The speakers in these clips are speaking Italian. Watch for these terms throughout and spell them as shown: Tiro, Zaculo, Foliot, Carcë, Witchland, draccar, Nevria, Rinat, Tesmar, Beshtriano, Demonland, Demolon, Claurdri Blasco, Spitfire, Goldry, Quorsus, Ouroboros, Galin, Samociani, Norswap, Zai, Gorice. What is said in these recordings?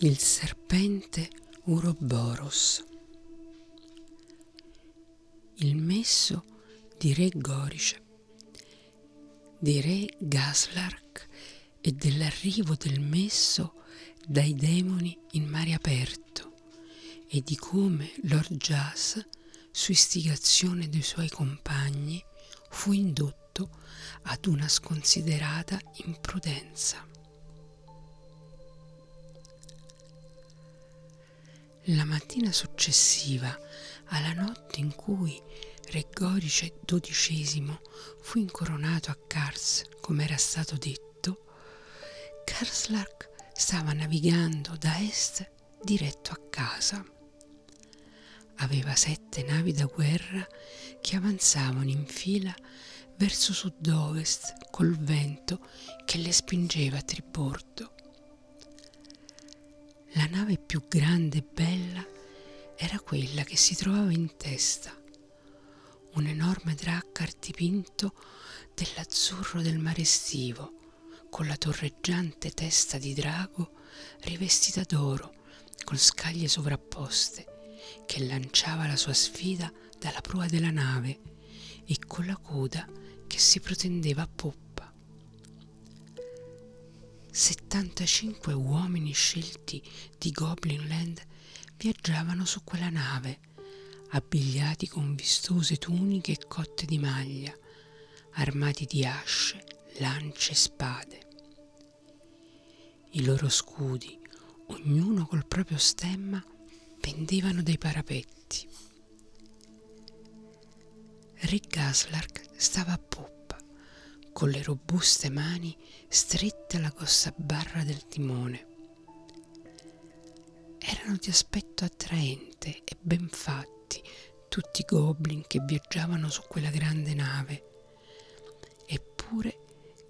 Il serpente Ouroboros. Il messo di re Gorice, di re Gaslark e dell'arrivo del messo dai demoni in mare aperto e di come Lord Jas, su istigazione dei suoi compagni, fu indotto ad una sconsiderata imprudenza. La mattina successiva alla notte in cui re Gorice XII fu incoronato a Carcë, come era stato detto, Gaslark stava navigando da est diretto a casa. Aveva 7 navi da guerra che avanzavano in fila verso sud-ovest col vento che le spingeva a tribordo. La nave più grande e bella era quella che si trovava in testa, un enorme draccar dipinto dell'azzurro del mare estivo, con la torreggiante testa di drago rivestita d'oro, con scaglie sovrapposte, che lanciava la sua sfida dalla prua della nave e con la coda che si protendeva a poppa. 75 uomini scelti di Goblinland viaggiavano su quella nave, abbigliati con vistose tuniche e cotte di maglia, armati di asce, lance e spade. I loro scudi, ognuno col proprio stemma, pendevano dai parapetti. Re Gaslark stava a poppa, con le robuste mani strette alla grossa barra del timone. Erano di aspetto attraente e ben fatti tutti i goblin che viaggiavano su quella grande nave, eppure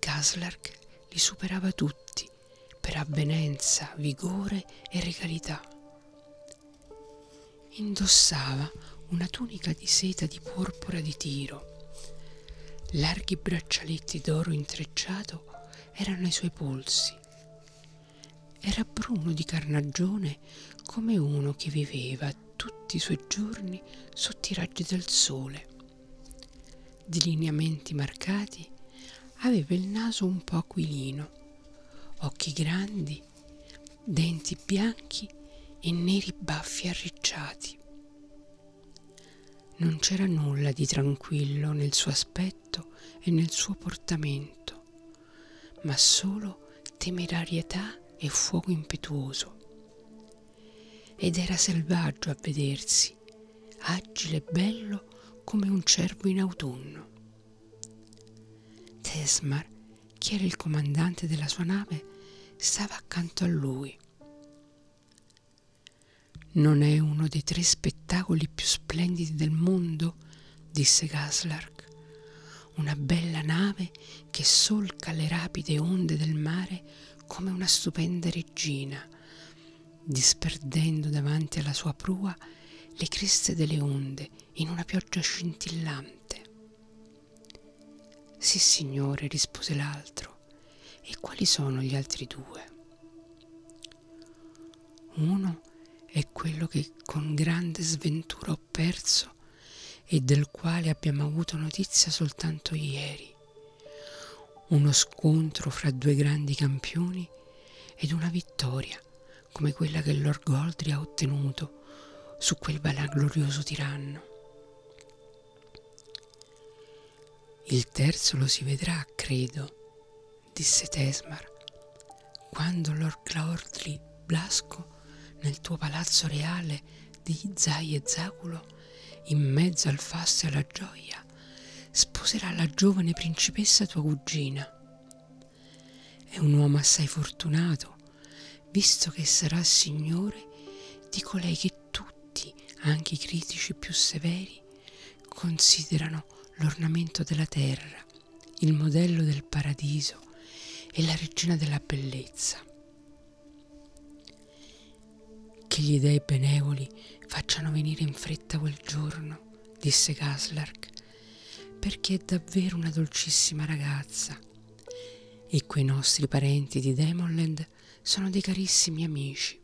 Gaslark li superava tutti per avvenenza, vigore e regalità. Indossava una tunica di seta di porpora di Tiro, larghi braccialetti d'oro intrecciato erano ai suoi polsi. Era bruno di carnagione come uno che viveva tutti i suoi giorni sotto i raggi del sole. Di lineamenti marcati, aveva il naso un po' aquilino, occhi grandi, denti bianchi e neri baffi arricciati. Non c'era nulla di tranquillo nel suo aspetto e nel suo portamento, ma solo temerarietà e fuoco impetuoso, ed era selvaggio a vedersi, agile e bello come un cervo in autunno. Tesmar, che era il comandante della sua nave, stava accanto a lui. «Non è uno dei 3 spettacoli più splendidi del mondo?» disse Gaslark. «Una bella nave che solca le rapide onde del mare come una stupenda regina, disperdendo davanti alla sua prua le creste delle onde in una pioggia scintillante». «Sì, signore», rispose l'altro. «E quali sono gli altri 2? «Uno è quello che con grande sventura ho perso e del quale abbiamo avuto notizia soltanto ieri. Uno scontro fra 2 grandi campioni ed una vittoria come quella che Lord Goldry ha ottenuto su quel vanaglorioso tiranno. Il terzo lo si vedrà, credo», disse Tesmar, «quando Lord Claurdri Blasco, nel tuo palazzo reale di Zai e Zaculo, in mezzo al fasto e alla gioia, sposerà la giovane principessa tua cugina. È un uomo assai fortunato, visto che sarà signore di colei che tutti, anche i critici più severi, considerano l'ornamento della terra, il modello del paradiso e la regina della bellezza. Che gli dei benevoli facciano venire in fretta quel giorno», disse Gaslark, «perché è davvero una dolcissima ragazza e quei nostri parenti di Demonland sono dei carissimi amici.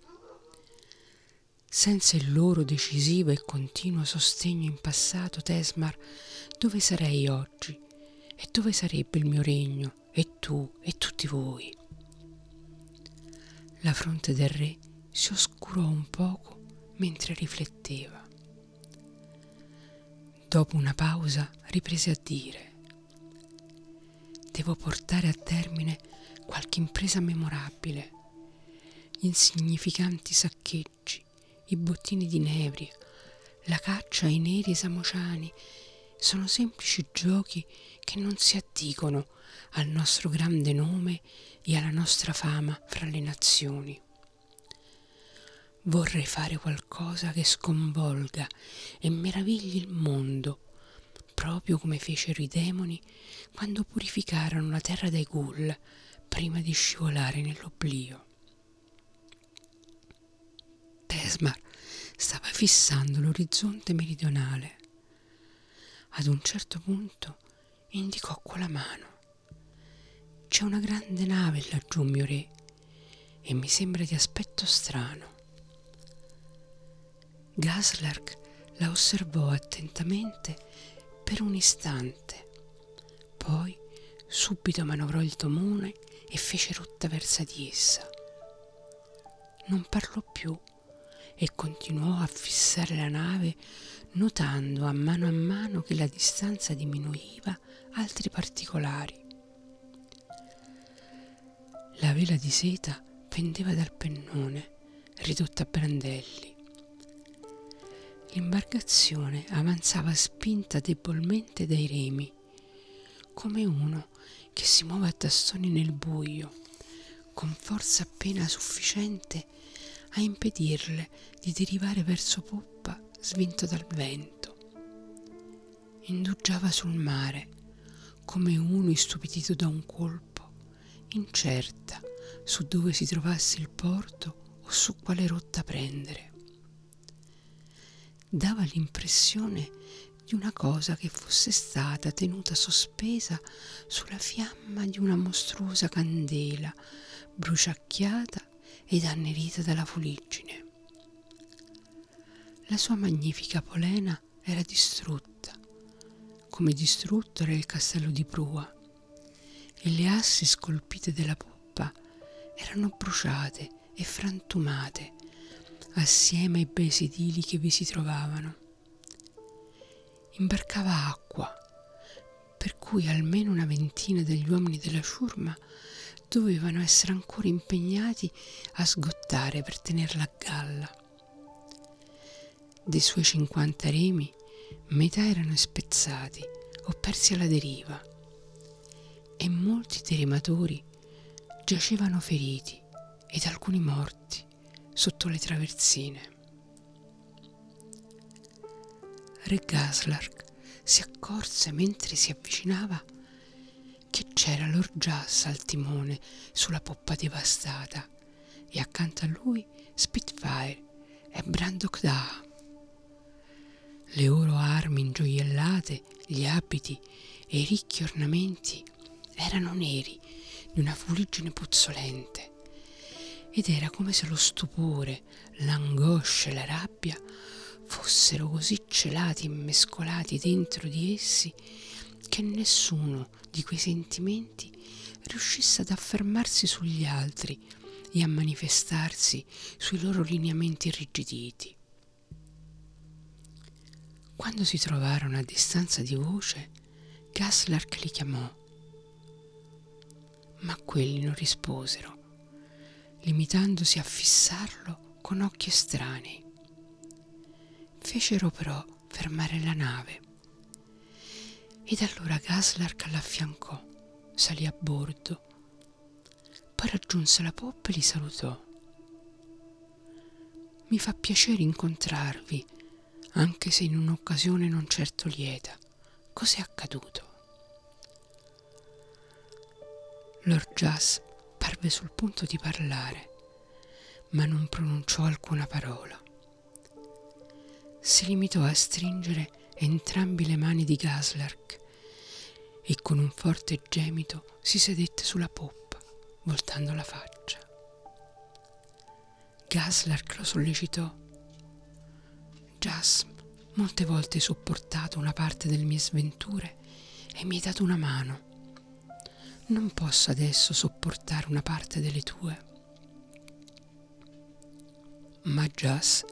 Senza il loro decisivo e continuo sostegno in passato, Tesmar, dove sarei oggi? E dove sarebbe il mio regno? E tu? E tutti voi? La fronte del re si oscurò un poco mentre rifletteva. Dopo una pausa riprese a dire: «Devo portare a termine qualche impresa memorabile. Gli insignificanti saccheggi, i bottini di Nevria, la caccia ai neri samociani sono semplici giochi che non si addicono al nostro grande nome e alla nostra fama fra le nazioni. Vorrei fare qualcosa che sconvolga e meravigli il mondo, proprio come fecero i demoni quando purificarono la terra dai ghoul prima di scivolare nell'oblio». Tesmar stava fissando l'orizzonte meridionale. Ad un certo punto indicò con la mano: «C'è una grande nave laggiù, mio re, e mi sembra di aspetto strano». Gaslark la osservò attentamente per un istante, poi subito manovrò il timone e fece rotta verso di essa. Non parlò più e continuò a fissare la nave, notando a mano che la distanza diminuiva altri particolari. La vela di seta pendeva dal pennone, ridotta a brandelli. L'imbarcazione avanzava spinta debolmente dai remi, come uno che si muove a tastoni nel buio, con forza appena sufficiente a impedirle di derivare verso poppa, svinto dal vento. Indugiava sul mare, come uno istupidito da un colpo, incerta su dove si trovasse il porto o su quale rotta prendere. Dava l'impressione di una cosa che fosse stata tenuta sospesa sulla fiamma di una mostruosa candela, bruciacchiata ed annerita dalla fuliggine. La sua magnifica polena era distrutta, come distrutto era il castello di prua, e le assi scolpite della poppa erano bruciate e frantumate assieme ai bei sedili che vi si trovavano. Imbarcava acqua, per cui almeno una ventina degli uomini della ciurma dovevano essere ancora impegnati a sgottare per tenerla a galla. Dei suoi 50 remi, metà erano spezzati o persi alla deriva, e molti dei rematori giacevano feriti ed alcuni morti sotto le traversine. Re Gaslark si accorse mentre si avvicinava che c'era Lord Jas al timone sulla poppa devastata e accanto a lui Spitfire e Brandoch Daha. Le loro armi ingioiellate, gli abiti e i ricchi ornamenti erano neri di una fuliggine puzzolente, ed era come se lo stupore, l'angoscia e la rabbia fossero così celati e mescolati dentro di essi che nessuno di quei sentimenti riuscisse ad affermarsi sugli altri e a manifestarsi sui loro lineamenti irrigiditi. Quando si trovarono a distanza di voce, Gaslark li chiamò, ma quelli non risposero, limitandosi a fissarlo con occhi estranei. Fecero però fermare la nave, ed allora Gaslark l'affiancò, salì a bordo, poi raggiunse la poppa e li salutò. «Mi fa piacere incontrarvi, anche se in un'occasione non certo lieta. Cos'è accaduto?» Lord Jas parve sul punto di parlare, ma non pronunciò alcuna parola. Si limitò a stringere entrambi le mani di Gaslark e con un forte gemito si sedette sulla poppa, voltando la faccia. Gaslark lo sollecitò. Jas molte volte sopportato una parte delle mie sventure e mi hai dato una mano. Non posso adesso sopportare una parte delle tue. Ma Jas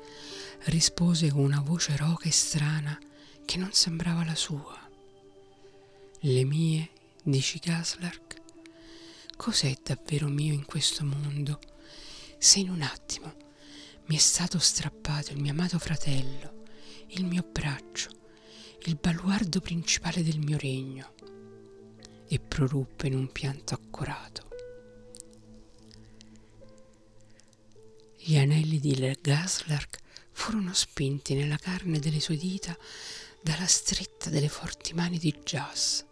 rispose con una voce roca e strana che non sembrava la sua. Le mie, dici Gaslark? Cos'è davvero mio in questo mondo, se in un attimo mi è stato strappato il mio amato fratello, il mio braccio, il baluardo principale del mio regno? E proruppe in un pianto accorato. Gli anelli di Gaslark furono spinti nella carne delle sue dita dalla stretta delle forti mani di Jas,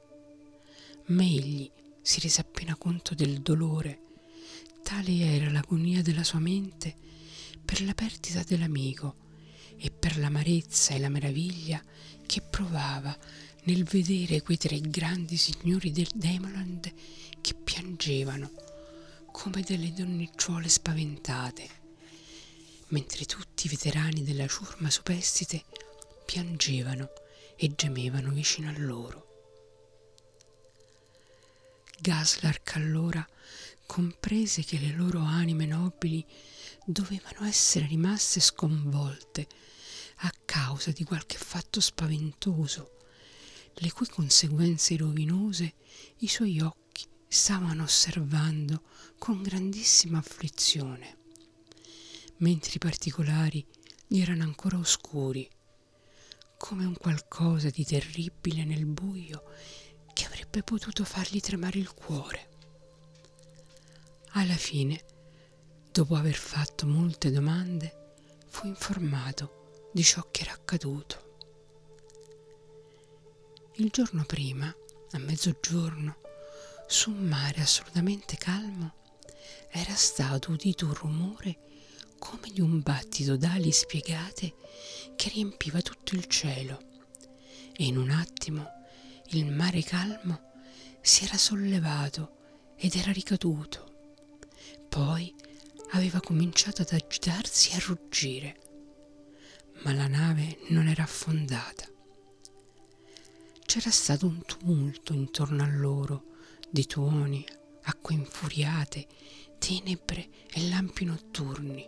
ma egli si rese appena conto del dolore, tale era l'agonia della sua mente per la perdita dell'amico e per l'amarezza e la meraviglia che provava nel vedere quei tre grandi signori del Demonland che piangevano come delle donnicciuole spaventate, mentre tutti i veterani della ciurma superstite piangevano e gemevano vicino a loro. Gaslark allora comprese che le loro anime nobili dovevano essere rimaste sconvolte a causa di qualche fatto spaventoso, le cui conseguenze rovinose i suoi occhi stavano osservando con grandissima afflizione, mentre i particolari gli erano ancora oscuri, come un qualcosa di terribile nel buio che avrebbe potuto fargli tremare il cuore. Alla fine, dopo aver fatto molte domande, fu informato di ciò che era accaduto. Il giorno prima, a mezzogiorno, su un mare assolutamente calmo, era stato udito un rumore come di un battito d'ali spiegate che riempiva tutto il cielo, e in un attimo il mare calmo si era sollevato ed era ricaduto, poi aveva cominciato ad agitarsi e a ruggire, ma la nave non era affondata. C'era stato un tumulto intorno a loro di tuoni, acque infuriate, tenebre e lampi notturni.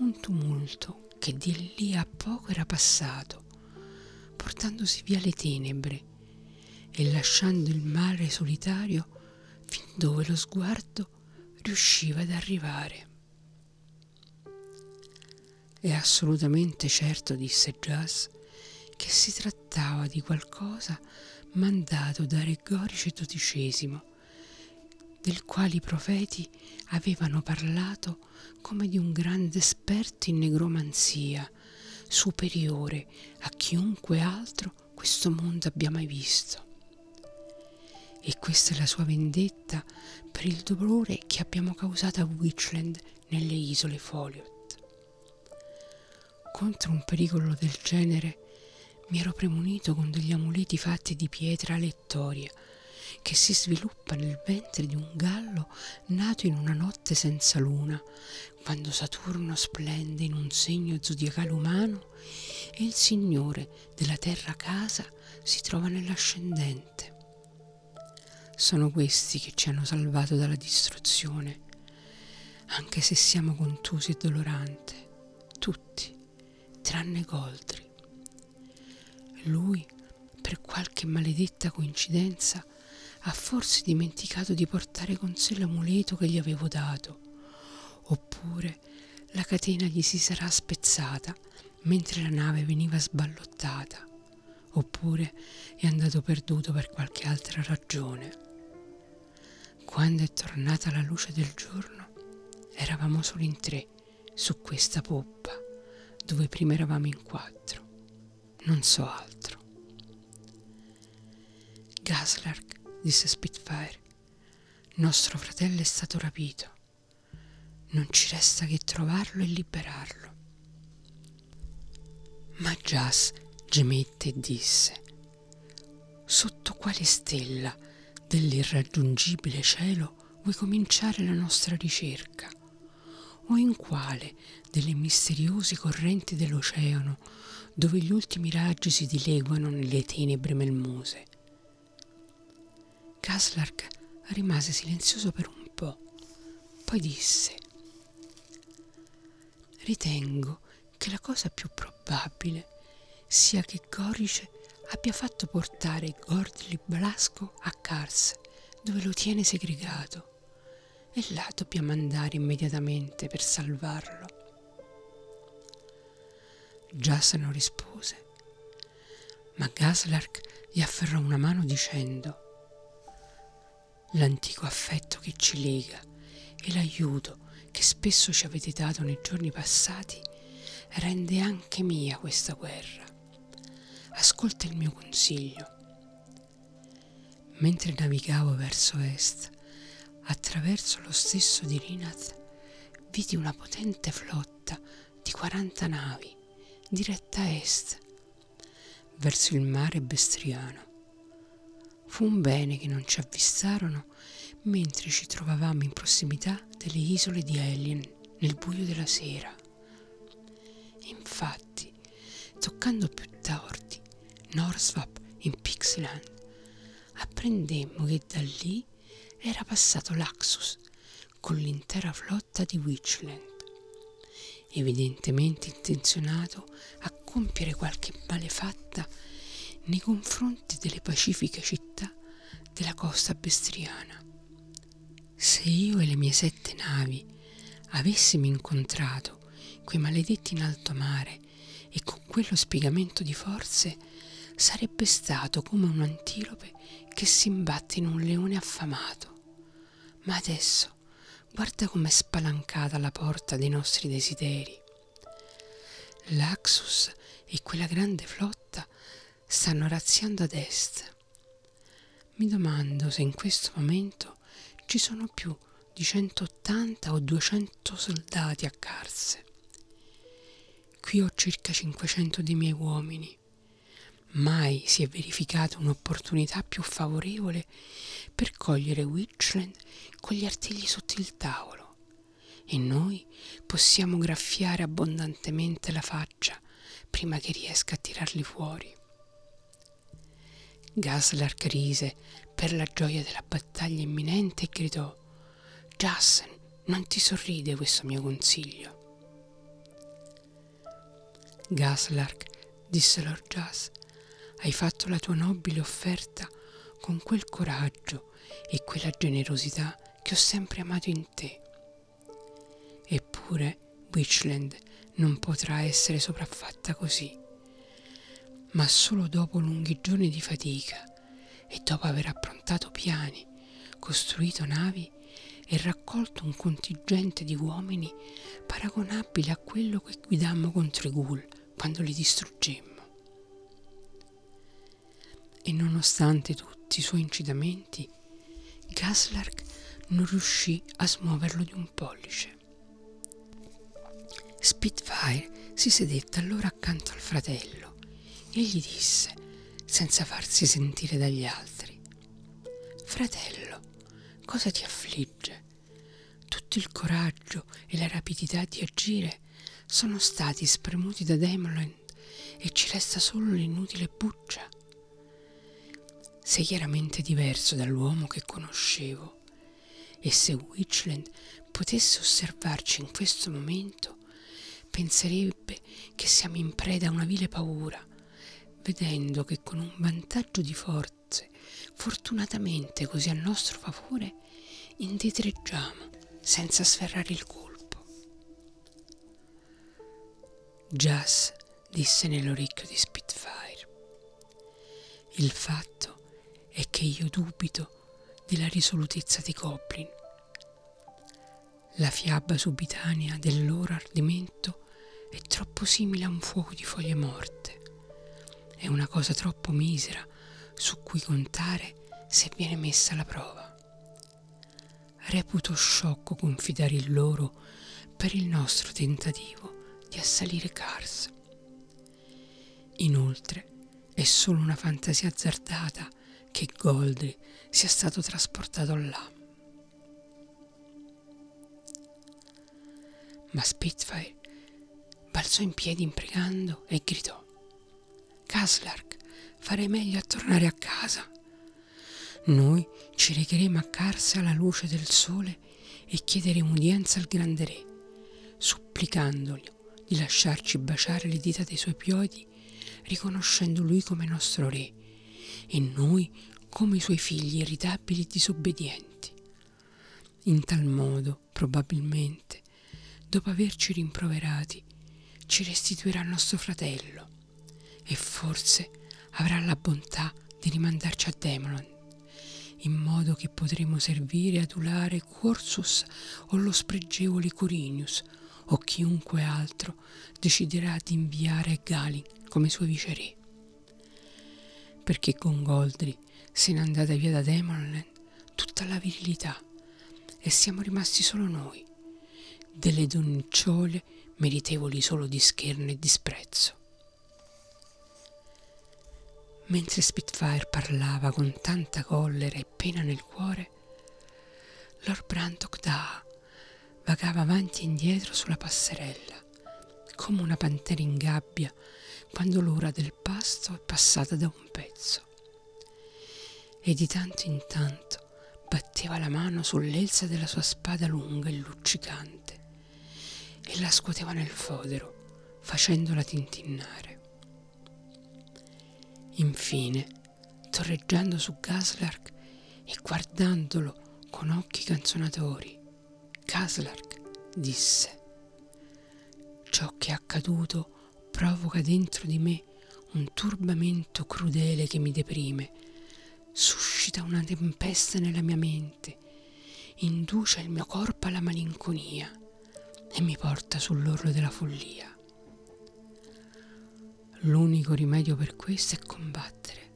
Un tumulto che di lì a poco era passato, portandosi via le tenebre e lasciando il mare solitario fin dove lo sguardo riusciva ad arrivare. È assolutamente certo, disse Jas, che si trattava di qualcosa mandato da re Gorice XII, del quale i profeti avevano parlato come di un grande esperto in negromanzia, superiore a chiunque altro questo mondo abbia mai visto. E questa è la sua vendetta per il dolore che abbiamo causato a Witchland nelle isole Foliot. Contro un pericolo del genere mi ero premunito con degli amuleti fatti di pietra lettoria che si sviluppa nel ventre di un gallo nato in una notte senza luna, quando Saturno splende in un segno zodiacale umano e il Signore della Terra Casa si trova nell'ascendente. Sono questi che ci hanno salvato dalla distruzione, anche se siamo contusi e doloranti, tutti, tranne Goldry. Lui, per qualche maledetta coincidenza, ha forse dimenticato di portare con sé l'amuleto che gli avevo dato, oppure la catena gli si sarà spezzata mentre la nave veniva sballottata, oppure è andato perduto per qualche altra ragione. Quando è tornata la luce del giorno, eravamo solo in tre su questa poppa, dove prima eravamo in quattro. Non so altro. Gaslark, disse Spitfire, nostro fratello è stato rapito. Non ci resta che trovarlo e liberarlo. Ma Jas gemette e disse: Sotto quale stella dell'irraggiungibile cielo vuoi cominciare la nostra ricerca? O in quale delle misteriose correnti dell'oceano dove gli ultimi raggi si dileguano nelle tenebre melmose? Gaslark rimase silenzioso per un po', poi disse: «Ritengo che la cosa più probabile sia che Gorice abbia fatto portare Goldry Blasco a Carcë, dove lo tiene segregato, e là dobbiamo andare immediatamente per salvarlo». Jas non rispose, ma Gaslark gli afferrò una mano dicendo: «L'antico affetto che ci lega e l'aiuto che spesso ci avete dato nei giorni passati rende anche mia questa guerra. Ascolta il mio consiglio». Mentre navigavo verso est, attraverso lo stesso di Rinat, vidi una potente flotta di 40 navi diretta a est, verso il mare Beshtriano. Fu un bene che non ci avvistarono mentre ci trovavamo in prossimità delle isole di Elien nel buio della sera. Infatti, toccando più tardi Norswap in Pixeland, apprendemmo che da lì era passato Laxus con l'intera flotta di Witchland, evidentemente intenzionato a compiere qualche malefatta nei confronti delle pacifiche città della costa beshtriana. Se io e le mie 7 navi avessimo incontrato quei maledetti in alto mare e con quello spiegamento di forze, sarebbe stato come un'antilope che si imbatte in un leone affamato. Ma adesso guarda com'è spalancata la porta dei nostri desideri. Laxus e quella grande flotta stanno razziando ad est. Mi domando se in questo momento ci sono più di 180 o 200 soldati a Carcë. Qui ho circa 500 dei miei uomini. Mai si è verificata un'opportunità più favorevole per cogliere Witchland con gli artigli sotto il tavolo, e noi possiamo graffiare abbondantemente la faccia prima che riesca a tirarli fuori. Gaslark rise per la gioia della battaglia imminente e gridò: «Jas, non ti sorride questo mio consiglio?» «Gaslark», disse Lord Jas, «hai fatto la tua nobile offerta con quel coraggio e quella generosità che ho sempre amato in te. Eppure Witchland non potrà essere sopraffatta così, ma solo dopo lunghi giorni di fatica e dopo aver approntato piani, costruito navi e raccolto un contingente di uomini paragonabile a quello che guidammo contro i ghoul quando li distruggemmo». E nonostante tutti i suoi incitamenti, Gaslark non riuscì a smuoverlo di un pollice. Spitfire si sedette allora accanto al fratello e gli disse, senza farsi sentire dagli altri: «Fratello, cosa ti affligge? Tutto il coraggio e la rapidità di agire sono stati spremuti da Demonland e ci resta solo l'inutile buccia. Sei chiaramente diverso dall'uomo che conoscevo, e se Witchland potesse osservarci in questo momento, penserebbe che siamo in preda a una vile paura, vedendo che con un vantaggio di forze, fortunatamente così a nostro favore, indietreggiamo senza sferrare il colpo». Jas disse nell'orecchio di Spitfire: «Il fatto è che io dubito della risolutezza dei Goblin. La fiaba subitanea del loro ardimento è troppo simile a un fuoco di foglie morte. È una cosa troppo misera su cui contare se viene messa alla prova. Reputo sciocco confidare in loro per il nostro tentativo di assalire Carcë. Inoltre è solo una fantasia azzardata che Goldry sia stato trasportato là. Ma Spitfire balzò in piedi imprecando e gridò: «Gaslark, farei meglio a tornare a casa. Noi ci recheremo a Carcë alla luce del sole e chiederemo udienza al grande re, supplicandogli di lasciarci baciare le dita dei suoi piedi, riconoscendo lui come nostro re e noi come i suoi figli irritabili e disobbedienti. In tal modo, probabilmente, dopo averci rimproverati, ci restituirà nostro fratello e forse avrà la bontà di rimandarci a Demolon, in modo che potremo servire e adulare Quorsus o lo spregevole Corinius o chiunque altro deciderà di inviare Galin come suo viceré. Perché con Goldry se n'è andata via da Demonland tutta la virilità e siamo rimasti solo noi, delle donnicciole meritevoli solo di scherno e disprezzo». Mentre Spitfire parlava con tanta collera e pena nel cuore, Lord Brandoch Daha vagava avanti e indietro sulla passerella, come una pantera in gabbia quando l'ora del pasto è passata da un pezzo. E di tanto in tanto batteva la mano sull'elsa della sua spada lunga e luccicante e la scuoteva nel fodero, facendola tintinnare. Infine, torreggiando su Gaslark e guardandolo con occhi canzonatori, Gaslark disse: «Ciò che è accaduto provoca dentro di me un turbamento crudele che mi deprime, suscita una tempesta nella mia mente, induce il mio corpo alla malinconia e mi porta sull'orlo della follia. L'unico rimedio per questo è combattere.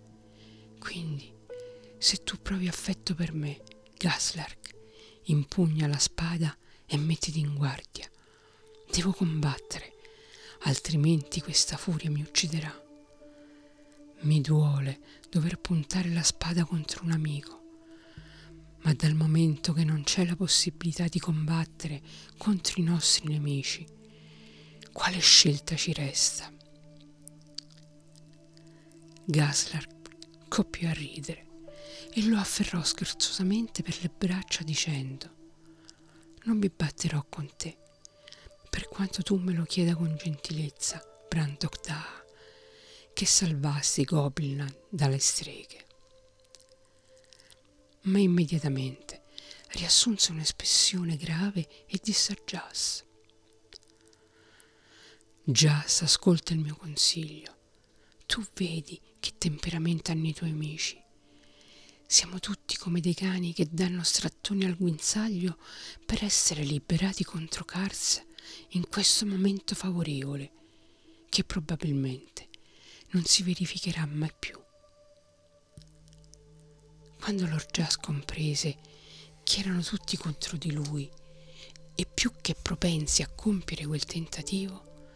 Quindi, se tu provi affetto per me, Gaslark, impugna la spada e mettiti in guardia. Devo combattere, altrimenti questa furia mi ucciderà. Mi duole dover puntare la spada contro un amico, ma dal momento che non c'è la possibilità di combattere contro i nostri nemici, quale scelta ci resta?» Gaslark scoppiò a ridere e lo afferrò scherzosamente per le braccia dicendo: «Non mi batterò con te, per quanto tu me lo chieda con gentilezza, Brandoch Daha, che salvasti Goblinland dalle streghe». Ma immediatamente riassunse un'espressione grave e disse a Jas: «Jas, ascolta il mio consiglio. Tu vedi che temperamento hanno i tuoi amici. Siamo tutti come dei cani che danno strattoni al guinzaglio per essere liberati contro Carcë in questo momento favorevole, che probabilmente non si verificherà mai più». Quando Lord Jas comprese che erano tutti contro di lui e più che propensi a compiere quel tentativo,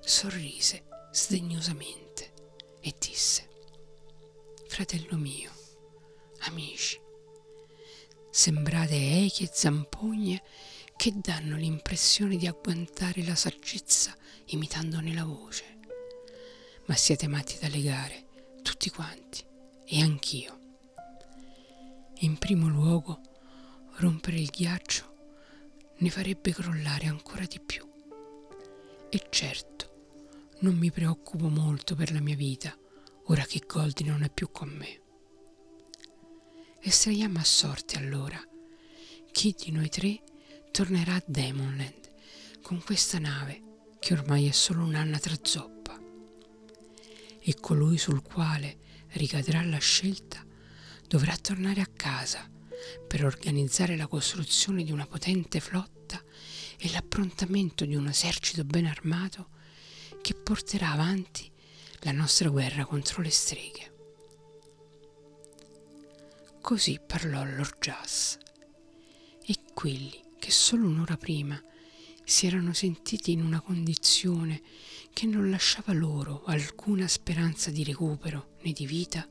sorrise sdegnosamente e disse: «Fratello mio, amici, sembrate echi e zampogne che danno l'impressione di agguantare la saggezza imitandone la voce, ma siete matti da legare, tutti quanti, e anch'io. In primo luogo, rompere il ghiaccio ne farebbe crollare ancora di più, e certo non mi preoccupo molto per la mia vita, ora che Goldry non è più con me. Estraiamo a sorte allora chi di noi tre tornerà a Demonland con questa nave che ormai è solo un'anatra zoppa, e colui sul quale ricadrà la scelta dovrà tornare a casa per organizzare la costruzione di una potente flotta e l'approntamento di un esercito ben armato che porterà avanti la nostra guerra contro le streghe». Così parlò Lord Jas, e quelli che solo un'ora prima si erano sentiti in una condizione che non lasciava loro alcuna speranza di recupero né di vita,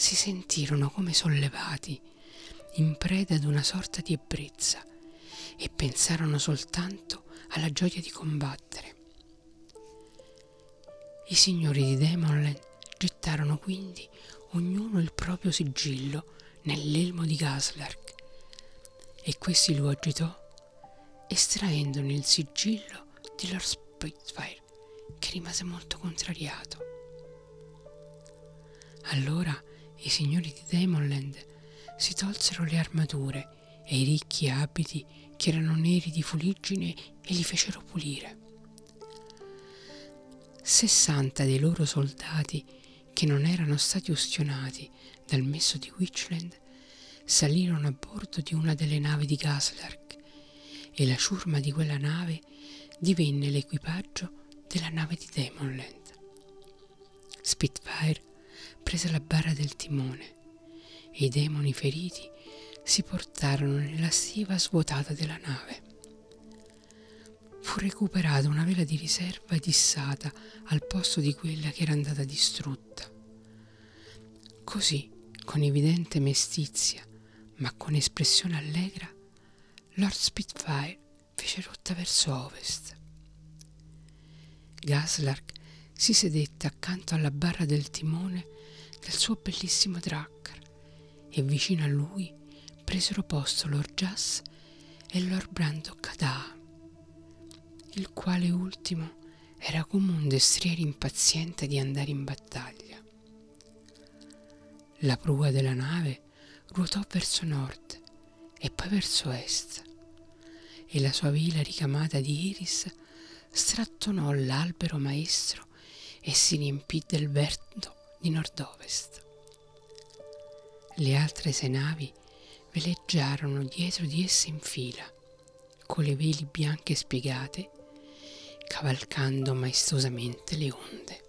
si sentirono come sollevati, in preda ad una sorta di ebbrezza, e pensarono soltanto alla gioia di combattere. I signori di Demonland gettarono quindi ognuno il proprio sigillo nell'elmo di Gaslark, e questi lo agitò, estraendone il sigillo di Lord Spitfire, che rimase molto contrariato. Allora i signori di Demonland si tolsero le armature e i ricchi abiti che erano neri di fuliggine e li fecero pulire. 60 dei loro soldati, che non erano stati ustionati dal messo di Witchland, salirono a bordo di una delle navi di Gaslark, e la ciurma di quella nave divenne l'equipaggio della nave di Demonland. Spitfire prese la barra del timone e i demoni feriti si portarono nella stiva svuotata della nave. Fu recuperata una vela di riserva e issata al posto di quella che era andata distrutta. Così, con evidente mestizia, ma con espressione allegra, Lord Spitfire fece rotta verso ovest. Gaslark si sedette accanto alla barra del timone del suo bellissimo draccar, e vicino a lui presero posto Lord Jas e Lord Brandoch Daha, il quale ultimo era come un destriere impaziente di andare in battaglia. La prua della nave ruotò verso nord e poi verso est, e la sua vela ricamata di iris strattonò l'albero maestro e si riempì del vento di nord-ovest. Le altre sei navi veleggiarono dietro di esse in fila, con le veli bianche spiegate, cavalcando maestosamente le onde.